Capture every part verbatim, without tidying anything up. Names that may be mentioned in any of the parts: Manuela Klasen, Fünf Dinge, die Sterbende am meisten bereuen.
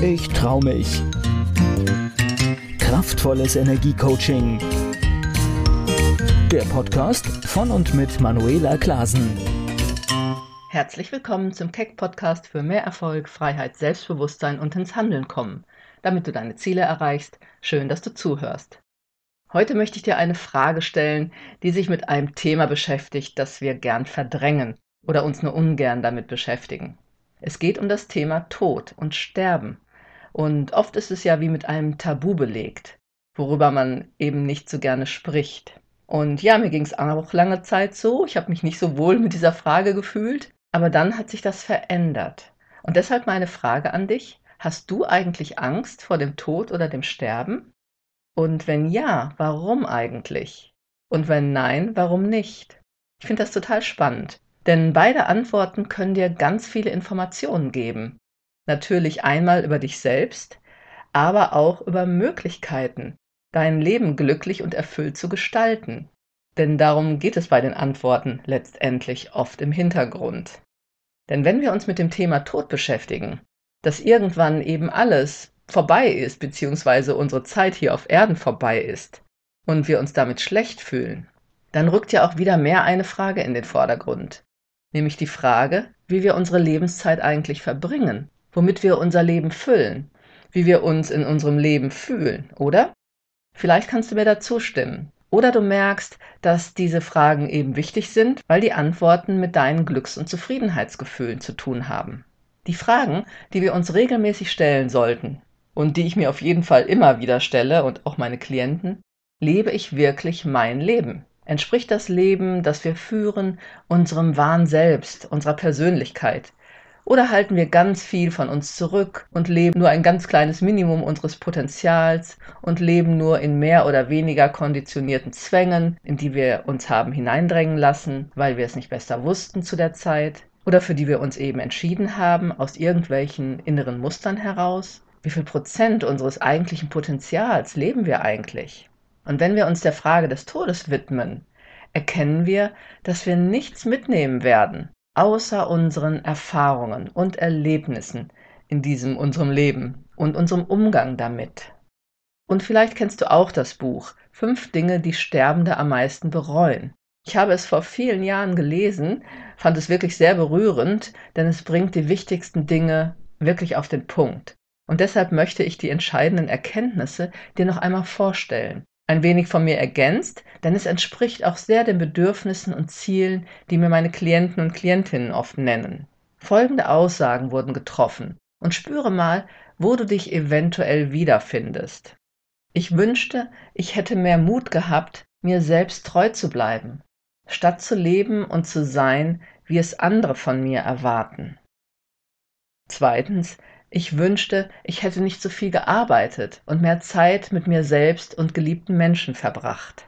Ich trau mich. Kraftvolles Energiecoaching. Der Podcast von und mit Manuela Klasen. Herzlich willkommen zum K E C K-Podcast für mehr Erfolg, Freiheit, Selbstbewusstsein und ins Handeln kommen. Damit du deine Ziele erreichst, schön, dass du zuhörst. Heute möchte ich dir eine Frage stellen, die sich mit einem Thema beschäftigt, das wir gern verdrängen oder uns nur ungern damit beschäftigen. Es geht um das Thema Tod und Sterben. Und oft ist es ja wie mit einem Tabu belegt, worüber man eben nicht so gerne spricht. Und ja, mir ging es auch lange Zeit so. Ich habe mich nicht so wohl mit dieser Frage gefühlt. Aber dann hat sich das verändert. Und deshalb meine Frage an dich. Hast du eigentlich Angst vor dem Tod oder dem Sterben? Und wenn ja, warum eigentlich? Und wenn nein, warum nicht? Ich finde das total spannend. Denn beide Antworten können dir ganz viele Informationen geben. Natürlich einmal über dich selbst, aber auch über Möglichkeiten, dein Leben glücklich und erfüllt zu gestalten. Denn darum geht es bei den Antworten letztendlich oft im Hintergrund. Denn wenn wir uns mit dem Thema Tod beschäftigen, dass irgendwann eben alles vorbei ist, beziehungsweise unsere Zeit hier auf Erden vorbei ist und wir uns damit schlecht fühlen, dann rückt ja auch wieder mehr eine Frage in den Vordergrund. Nämlich die Frage, wie wir unsere Lebenszeit eigentlich verbringen, womit wir unser Leben füllen, wie wir uns in unserem Leben fühlen, oder? Vielleicht kannst du mir dazu stimmen. Oder du merkst, dass diese Fragen eben wichtig sind, weil die Antworten mit deinen Glücks- und Zufriedenheitsgefühlen zu tun haben. Die Fragen, die wir uns regelmäßig stellen sollten und die ich mir auf jeden Fall immer wieder stelle und auch meine Klienten, lebe ich wirklich mein Leben? Entspricht das Leben, das wir führen, unserem wahren Selbst, unserer Persönlichkeit? Oder halten wir ganz viel von uns zurück und leben nur ein ganz kleines Minimum unseres Potenzials und leben nur in mehr oder weniger konditionierten Zwängen, in die wir uns haben hineindrängen lassen, weil wir es nicht besser wussten zu der Zeit oder für die wir uns eben entschieden haben, aus irgendwelchen inneren Mustern heraus? Wie viel Prozent unseres eigentlichen Potenzials leben wir eigentlich? Und wenn wir uns der Frage des Todes widmen, erkennen wir, dass wir nichts mitnehmen werden, außer unseren Erfahrungen und Erlebnissen in diesem unserem Leben und unserem Umgang damit. Und vielleicht kennst du auch das Buch Fünf Dinge, die Sterbende am meisten bereuen. Ich habe es vor vielen Jahren gelesen, fand es wirklich sehr berührend, denn es bringt die wichtigsten Dinge wirklich auf den Punkt. Und deshalb möchte ich die entscheidenden Erkenntnisse dir noch einmal vorstellen. Ein wenig von mir ergänzt, denn es entspricht auch sehr den Bedürfnissen und Zielen, die mir meine Klienten und Klientinnen oft nennen. Folgende Aussagen wurden getroffen und spüre mal, wo du dich eventuell wiederfindest. Ich wünschte, ich hätte mehr Mut gehabt, mir selbst treu zu bleiben, statt zu leben und zu sein, wie es andere von mir erwarten. Zweitens, ich wünschte, ich hätte nicht so viel gearbeitet und mehr Zeit mit mir selbst und geliebten Menschen verbracht.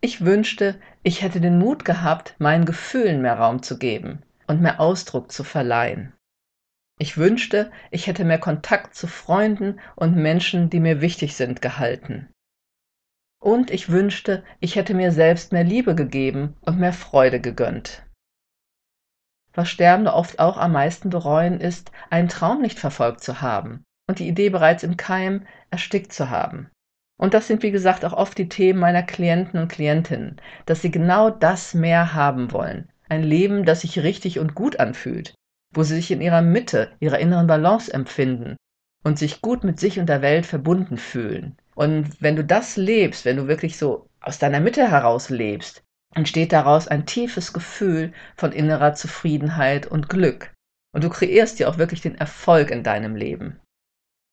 Ich wünschte, ich hätte den Mut gehabt, meinen Gefühlen mehr Raum zu geben und mehr Ausdruck zu verleihen. Ich wünschte, ich hätte mehr Kontakt zu Freunden und Menschen, die mir wichtig sind, gehalten. Und ich wünschte, ich hätte mir selbst mehr Liebe gegeben und mehr Freude gegönnt. Was Sterbende oft auch am meisten bereuen, ist, einen Traum nicht verfolgt zu haben und die Idee bereits im Keim erstickt zu haben. Und das sind, wie gesagt, auch oft die Themen meiner Klienten und Klientinnen, dass sie genau das mehr haben wollen. Ein Leben, das sich richtig und gut anfühlt, wo sie sich in ihrer Mitte, ihrer inneren Balance empfinden und sich gut mit sich und der Welt verbunden fühlen. Und wenn du das lebst, wenn du wirklich so aus deiner Mitte heraus lebst, entsteht daraus ein tiefes Gefühl von innerer Zufriedenheit und Glück. Und du kreierst dir auch wirklich den Erfolg in deinem Leben.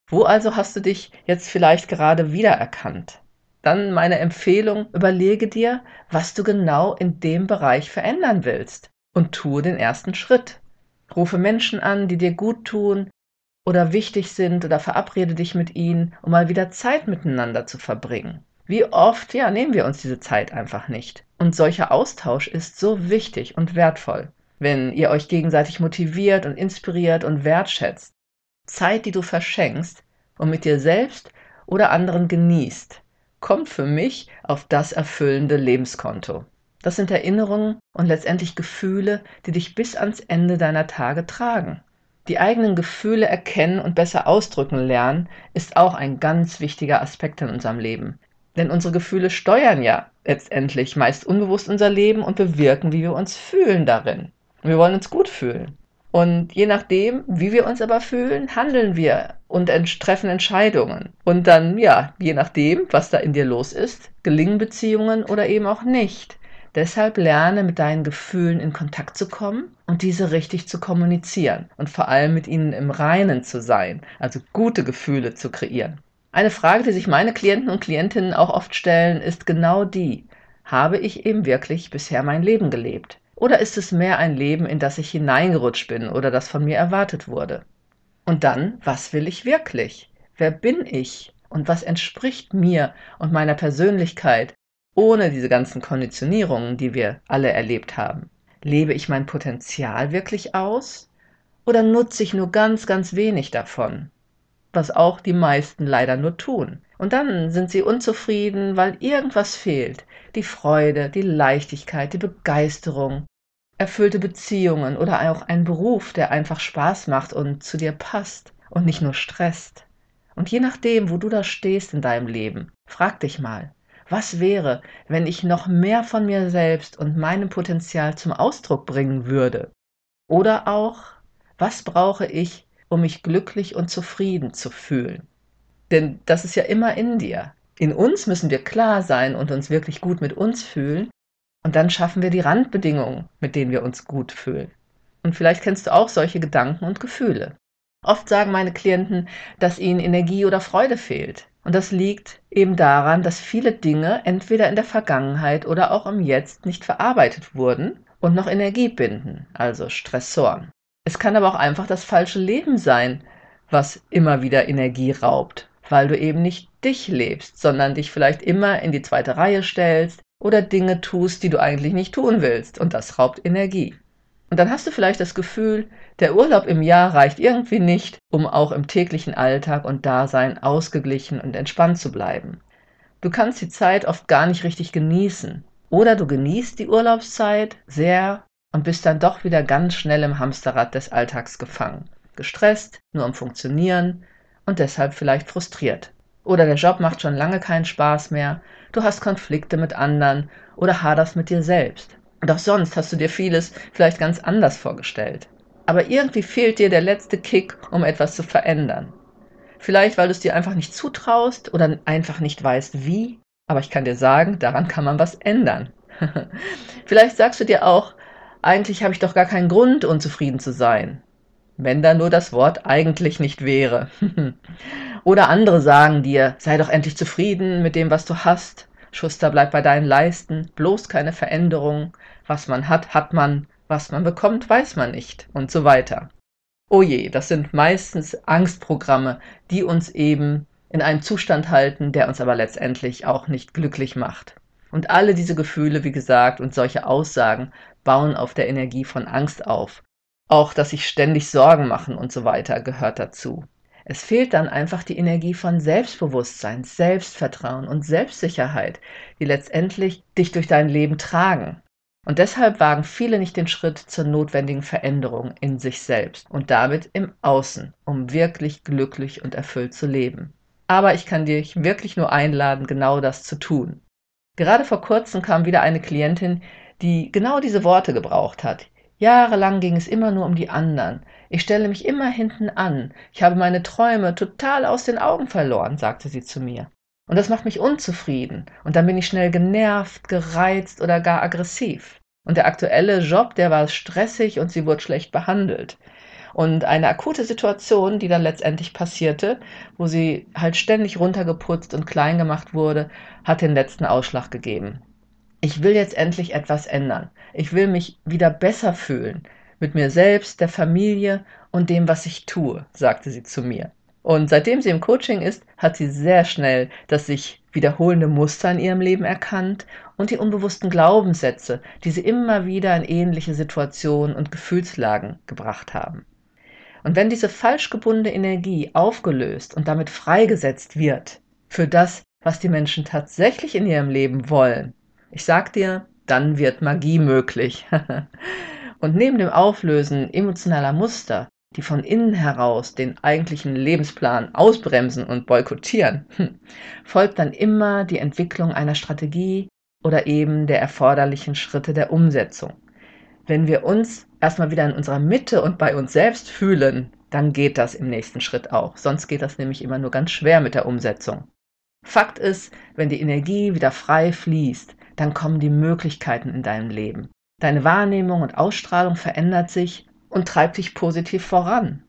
Wo also hast du dich jetzt vielleicht gerade wiedererkannt? Dann meine Empfehlung, überlege dir, was du genau in dem Bereich verändern willst und tue den ersten Schritt. Rufe Menschen an, die dir gut tun oder wichtig sind oder verabrede dich mit ihnen, um mal wieder Zeit miteinander zu verbringen. Wie oft, ja, nehmen wir uns diese Zeit einfach nicht. Und solcher Austausch ist so wichtig und wertvoll, wenn ihr euch gegenseitig motiviert und inspiriert und wertschätzt. Zeit, die du verschenkst und mit dir selbst oder anderen genießt, kommt für mich auf das erfüllende Lebenskonto. Das sind Erinnerungen und letztendlich Gefühle, die dich bis ans Ende deiner Tage tragen. Die eigenen Gefühle erkennen und besser ausdrücken lernen, ist auch ein ganz wichtiger Aspekt in unserem Leben. Denn unsere Gefühle steuern ja letztendlich meist unbewusst unser Leben und bewirken, wie wir uns fühlen darin. Wir wollen uns gut fühlen. Und je nachdem, wie wir uns aber fühlen, handeln wir und treffen Entscheidungen. Und dann, ja, je nachdem, was da in dir los ist, gelingen Beziehungen oder eben auch nicht. Deshalb lerne, mit deinen Gefühlen in Kontakt zu kommen und diese richtig zu kommunizieren und vor allem mit ihnen im Reinen zu sein, also gute Gefühle zu kreieren. Eine Frage, die sich meine Klienten und Klientinnen auch oft stellen, ist genau die: Habe ich eben wirklich bisher mein Leben gelebt? Oder ist es mehr ein Leben, in das ich hineingerutscht bin oder das von mir erwartet wurde? Und dann, was will ich wirklich? Wer bin ich? Und was entspricht mir und meiner Persönlichkeit? Ohne diese ganzen Konditionierungen, die wir alle erlebt haben. Lebe ich mein Potenzial wirklich aus oder nutze ich nur ganz, ganz wenig davon? Was auch die meisten leider nur tun. Und dann sind sie unzufrieden, weil irgendwas fehlt. Die Freude, die Leichtigkeit, die Begeisterung, erfüllte Beziehungen oder auch ein Beruf, der einfach Spaß macht und zu dir passt und nicht nur stresst. Und je nachdem, wo du da stehst in deinem Leben, frag dich mal, was wäre, wenn ich noch mehr von mir selbst und meinem Potenzial zum Ausdruck bringen würde? Oder auch, was brauche ich, um mich glücklich und zufrieden zu fühlen? Denn das ist ja immer in dir. In uns müssen wir klar sein und uns wirklich gut mit uns fühlen. Und dann schaffen wir die Randbedingungen, mit denen wir uns gut fühlen. Und vielleicht kennst du auch solche Gedanken und Gefühle. Oft sagen meine Klienten, dass ihnen Energie oder Freude fehlt. Und das liegt eben daran, dass viele Dinge entweder in der Vergangenheit oder auch im Jetzt nicht verarbeitet wurden und noch Energie binden, also Stressoren. Es kann aber auch einfach das falsche Leben sein, was immer wieder Energie raubt, weil du eben nicht dich lebst, sondern dich vielleicht immer in die zweite Reihe stellst oder Dinge tust, die du eigentlich nicht tun willst, und das raubt Energie. Und dann hast du vielleicht das Gefühl, der Urlaub im Jahr reicht irgendwie nicht, um auch im täglichen Alltag und Dasein ausgeglichen und entspannt zu bleiben. Du kannst die Zeit oft gar nicht richtig genießen. Oder du genießt die Urlaubszeit sehr und bist dann doch wieder ganz schnell im Hamsterrad des Alltags gefangen. Gestresst, nur am Funktionieren und deshalb vielleicht frustriert. Oder der Job macht schon lange keinen Spaß mehr, du hast Konflikte mit anderen oder haderst mit dir selbst. Und auch sonst hast du dir vieles vielleicht ganz anders vorgestellt. Aber irgendwie fehlt dir der letzte Kick, um etwas zu verändern. Vielleicht, weil du es dir einfach nicht zutraust oder einfach nicht weißt, wie. Aber ich kann dir sagen, daran kann man was ändern. Vielleicht sagst du dir auch, eigentlich habe ich doch gar keinen Grund, unzufrieden zu sein. Wenn da nur das Wort eigentlich nicht wäre. Oder andere sagen dir, sei doch endlich zufrieden mit dem, was du hast. Schuster, bleib bei deinen Leisten, bloß keine Veränderung, was man hat, hat man, was man bekommt, weiß man nicht und so weiter. Oh je, das sind meistens Angstprogramme, die uns eben in einem Zustand halten, der uns aber letztendlich auch nicht glücklich macht. Und alle diese Gefühle, wie gesagt, und solche Aussagen bauen auf der Energie von Angst auf. Auch, dass sich ständig Sorgen machen und so weiter gehört dazu. Es fehlt dann einfach die Energie von Selbstbewusstsein, Selbstvertrauen und Selbstsicherheit, die letztendlich dich durch dein Leben tragen. Und deshalb wagen viele nicht den Schritt zur notwendigen Veränderung in sich selbst und damit im Außen, um wirklich glücklich und erfüllt zu leben. Aber ich kann dich wirklich nur einladen, genau das zu tun. Gerade vor kurzem kam wieder eine Klientin, die genau diese Worte gebraucht hat. Jahrelang ging es immer nur um die anderen. Ich stelle mich immer hinten an. Ich habe meine Träume total aus den Augen verloren, sagte sie zu mir. Und das macht mich unzufrieden. Und dann bin ich schnell genervt, gereizt oder gar aggressiv. Und der aktuelle Job, der war stressig und sie wurde schlecht behandelt. Und eine akute Situation, die dann letztendlich passierte, wo sie halt ständig runtergeputzt und klein gemacht wurde, hat den letzten Ausschlag gegeben. Ich will jetzt endlich etwas ändern. Ich will mich wieder besser fühlen. Mit mir selbst, der Familie und dem, was ich tue, sagte sie zu mir. Und seitdem sie im Coaching ist, hat sie sehr schnell das sich wiederholende Muster in ihrem Leben erkannt und die unbewussten Glaubenssätze, die sie immer wieder in ähnliche Situationen und Gefühlslagen gebracht haben. Und wenn diese falsch gebundene Energie aufgelöst und damit freigesetzt wird für das, was die Menschen tatsächlich in ihrem Leben wollen, ich sag dir, dann wird Magie möglich. Und neben dem Auflösen emotionaler Muster die von innen heraus den eigentlichen Lebensplan ausbremsen und boykottieren, hm, folgt dann immer die Entwicklung einer Strategie oder eben der erforderlichen Schritte der Umsetzung. Wenn wir uns erstmal wieder in unserer Mitte und bei uns selbst fühlen, dann geht das im nächsten Schritt auch. Sonst geht das nämlich immer nur ganz schwer mit der Umsetzung. Fakt ist, wenn die Energie wieder frei fließt, dann kommen die Möglichkeiten in deinem Leben. Deine Wahrnehmung und Ausstrahlung verändert sich und treibt dich positiv voran.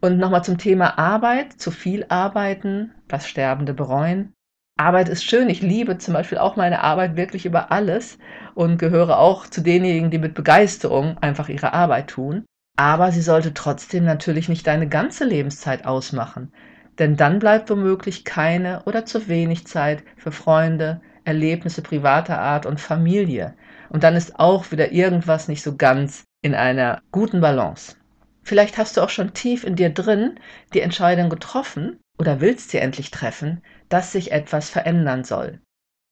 Und nochmal zum Thema Arbeit, zu viel arbeiten, das Sterbende bereuen. Arbeit ist schön, ich liebe zum Beispiel auch meine Arbeit wirklich über alles und gehöre auch zu denjenigen, die mit Begeisterung einfach ihre Arbeit tun. Aber sie sollte trotzdem natürlich nicht deine ganze Lebenszeit ausmachen, denn dann bleibt womöglich keine oder zu wenig Zeit für Freunde, Erlebnisse privater Art und Familie. Und dann ist auch wieder irgendwas nicht so ganz in einer guten Balance. Vielleicht hast du auch schon tief in dir drin die Entscheidung getroffen oder willst sie endlich treffen, dass sich etwas verändern soll.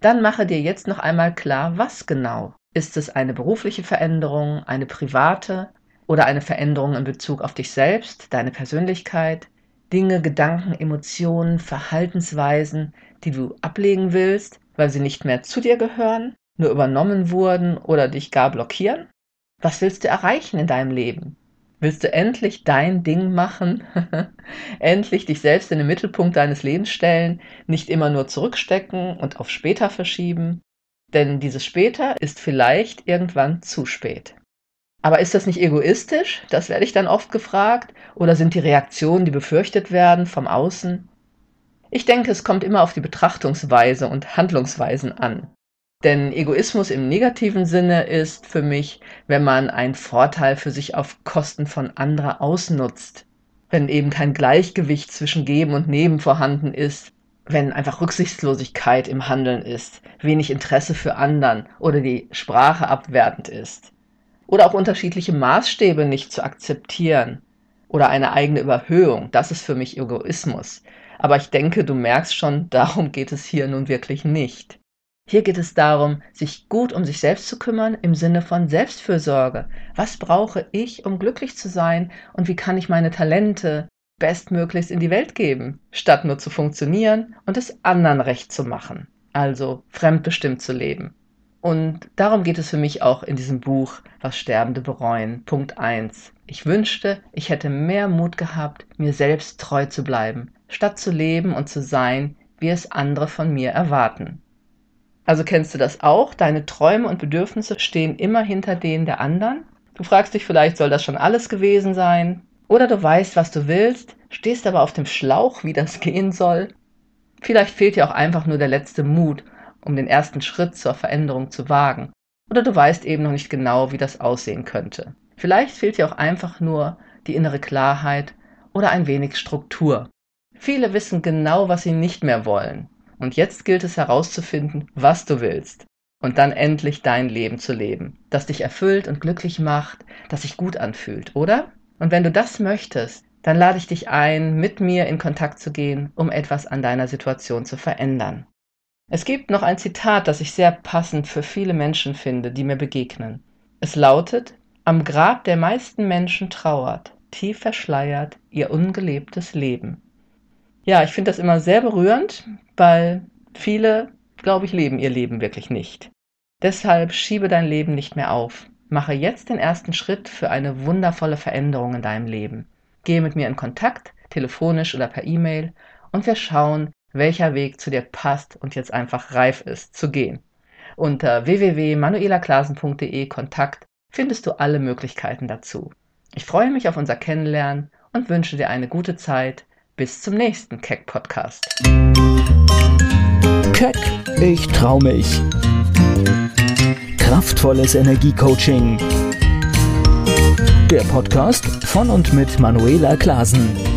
Dann mache dir jetzt noch einmal klar, was genau. Ist es eine berufliche Veränderung, eine private oder eine Veränderung in Bezug auf dich selbst, deine Persönlichkeit, Dinge, Gedanken, Emotionen, Verhaltensweisen, die du ablegen willst, weil sie nicht mehr zu dir gehören, nur übernommen wurden oder dich gar blockieren? Was willst du erreichen in deinem Leben? Willst du endlich dein Ding machen? Endlich dich selbst in den Mittelpunkt deines Lebens stellen, nicht immer nur zurückstecken und auf später verschieben? Denn dieses Später ist vielleicht irgendwann zu spät. Aber ist das nicht egoistisch? Das werde ich dann oft gefragt. Oder sind die Reaktionen, die befürchtet werden, vom Außen? Ich denke, es kommt immer auf die Betrachtungsweise und Handlungsweisen an. Denn Egoismus im negativen Sinne ist für mich, wenn man einen Vorteil für sich auf Kosten von anderer ausnutzt. Wenn eben kein Gleichgewicht zwischen Geben und Nehmen vorhanden ist. Wenn einfach Rücksichtslosigkeit im Handeln ist, wenig Interesse für anderen oder die Sprache abwertend ist. Oder auch unterschiedliche Maßstäbe nicht zu akzeptieren oder eine eigene Überhöhung, das ist für mich Egoismus. Aber ich denke, du merkst schon, darum geht es hier nun wirklich nicht. Hier geht es darum, sich gut um sich selbst zu kümmern im Sinne von Selbstfürsorge. Was brauche ich, um glücklich zu sein und wie kann ich meine Talente bestmöglichst in die Welt geben, statt nur zu funktionieren und es anderen recht zu machen, also fremdbestimmt zu leben. Und darum geht es für mich auch in diesem Buch, was Sterbende bereuen. Punkt eins. Ich wünschte, ich hätte mehr Mut gehabt, mir selbst treu zu bleiben, statt zu leben und zu sein, wie es andere von mir erwarten. Also kennst du das auch? Deine Träume und Bedürfnisse stehen immer hinter denen der anderen. Du fragst dich vielleicht, soll das schon alles gewesen sein? Oder du weißt, was du willst, stehst aber auf dem Schlauch, wie das gehen soll. Vielleicht fehlt dir auch einfach nur der letzte Mut, um den ersten Schritt zur Veränderung zu wagen. Oder du weißt eben noch nicht genau, wie das aussehen könnte. Vielleicht fehlt dir auch einfach nur die innere Klarheit oder ein wenig Struktur. Viele wissen genau, was sie nicht mehr wollen. Und jetzt gilt es herauszufinden, was du willst. Und dann endlich dein Leben zu leben, das dich erfüllt und glücklich macht, das sich gut anfühlt, oder? Und wenn du das möchtest, dann lade ich dich ein, mit mir in Kontakt zu gehen, um etwas an deiner Situation zu verändern. Es gibt noch ein Zitat, das ich sehr passend für viele Menschen finde, die mir begegnen. Es lautet: Am Grab der meisten Menschen trauert, tief verschleiert, ihr ungelebtes Leben. Ja, ich finde das immer sehr berührend, weil viele, glaube ich, leben ihr Leben wirklich nicht. Deshalb schiebe dein Leben nicht mehr auf. Mache jetzt den ersten Schritt für eine wundervolle Veränderung in deinem Leben. Gehe mit mir in Kontakt, telefonisch oder per E-Mail, und wir schauen, welcher Weg zu dir passt und jetzt einfach reif ist, zu gehen. Unter w w w punkt manuela klasen punkt de Kontakt findest du alle Möglichkeiten dazu. Ich freue mich auf unser Kennenlernen und wünsche dir eine gute Zeit. Bis zum nächsten Keck-Podcast. Keck, ich trau mich. Kraftvolles Energiecoaching. Der Podcast von und mit Manuela Klasen.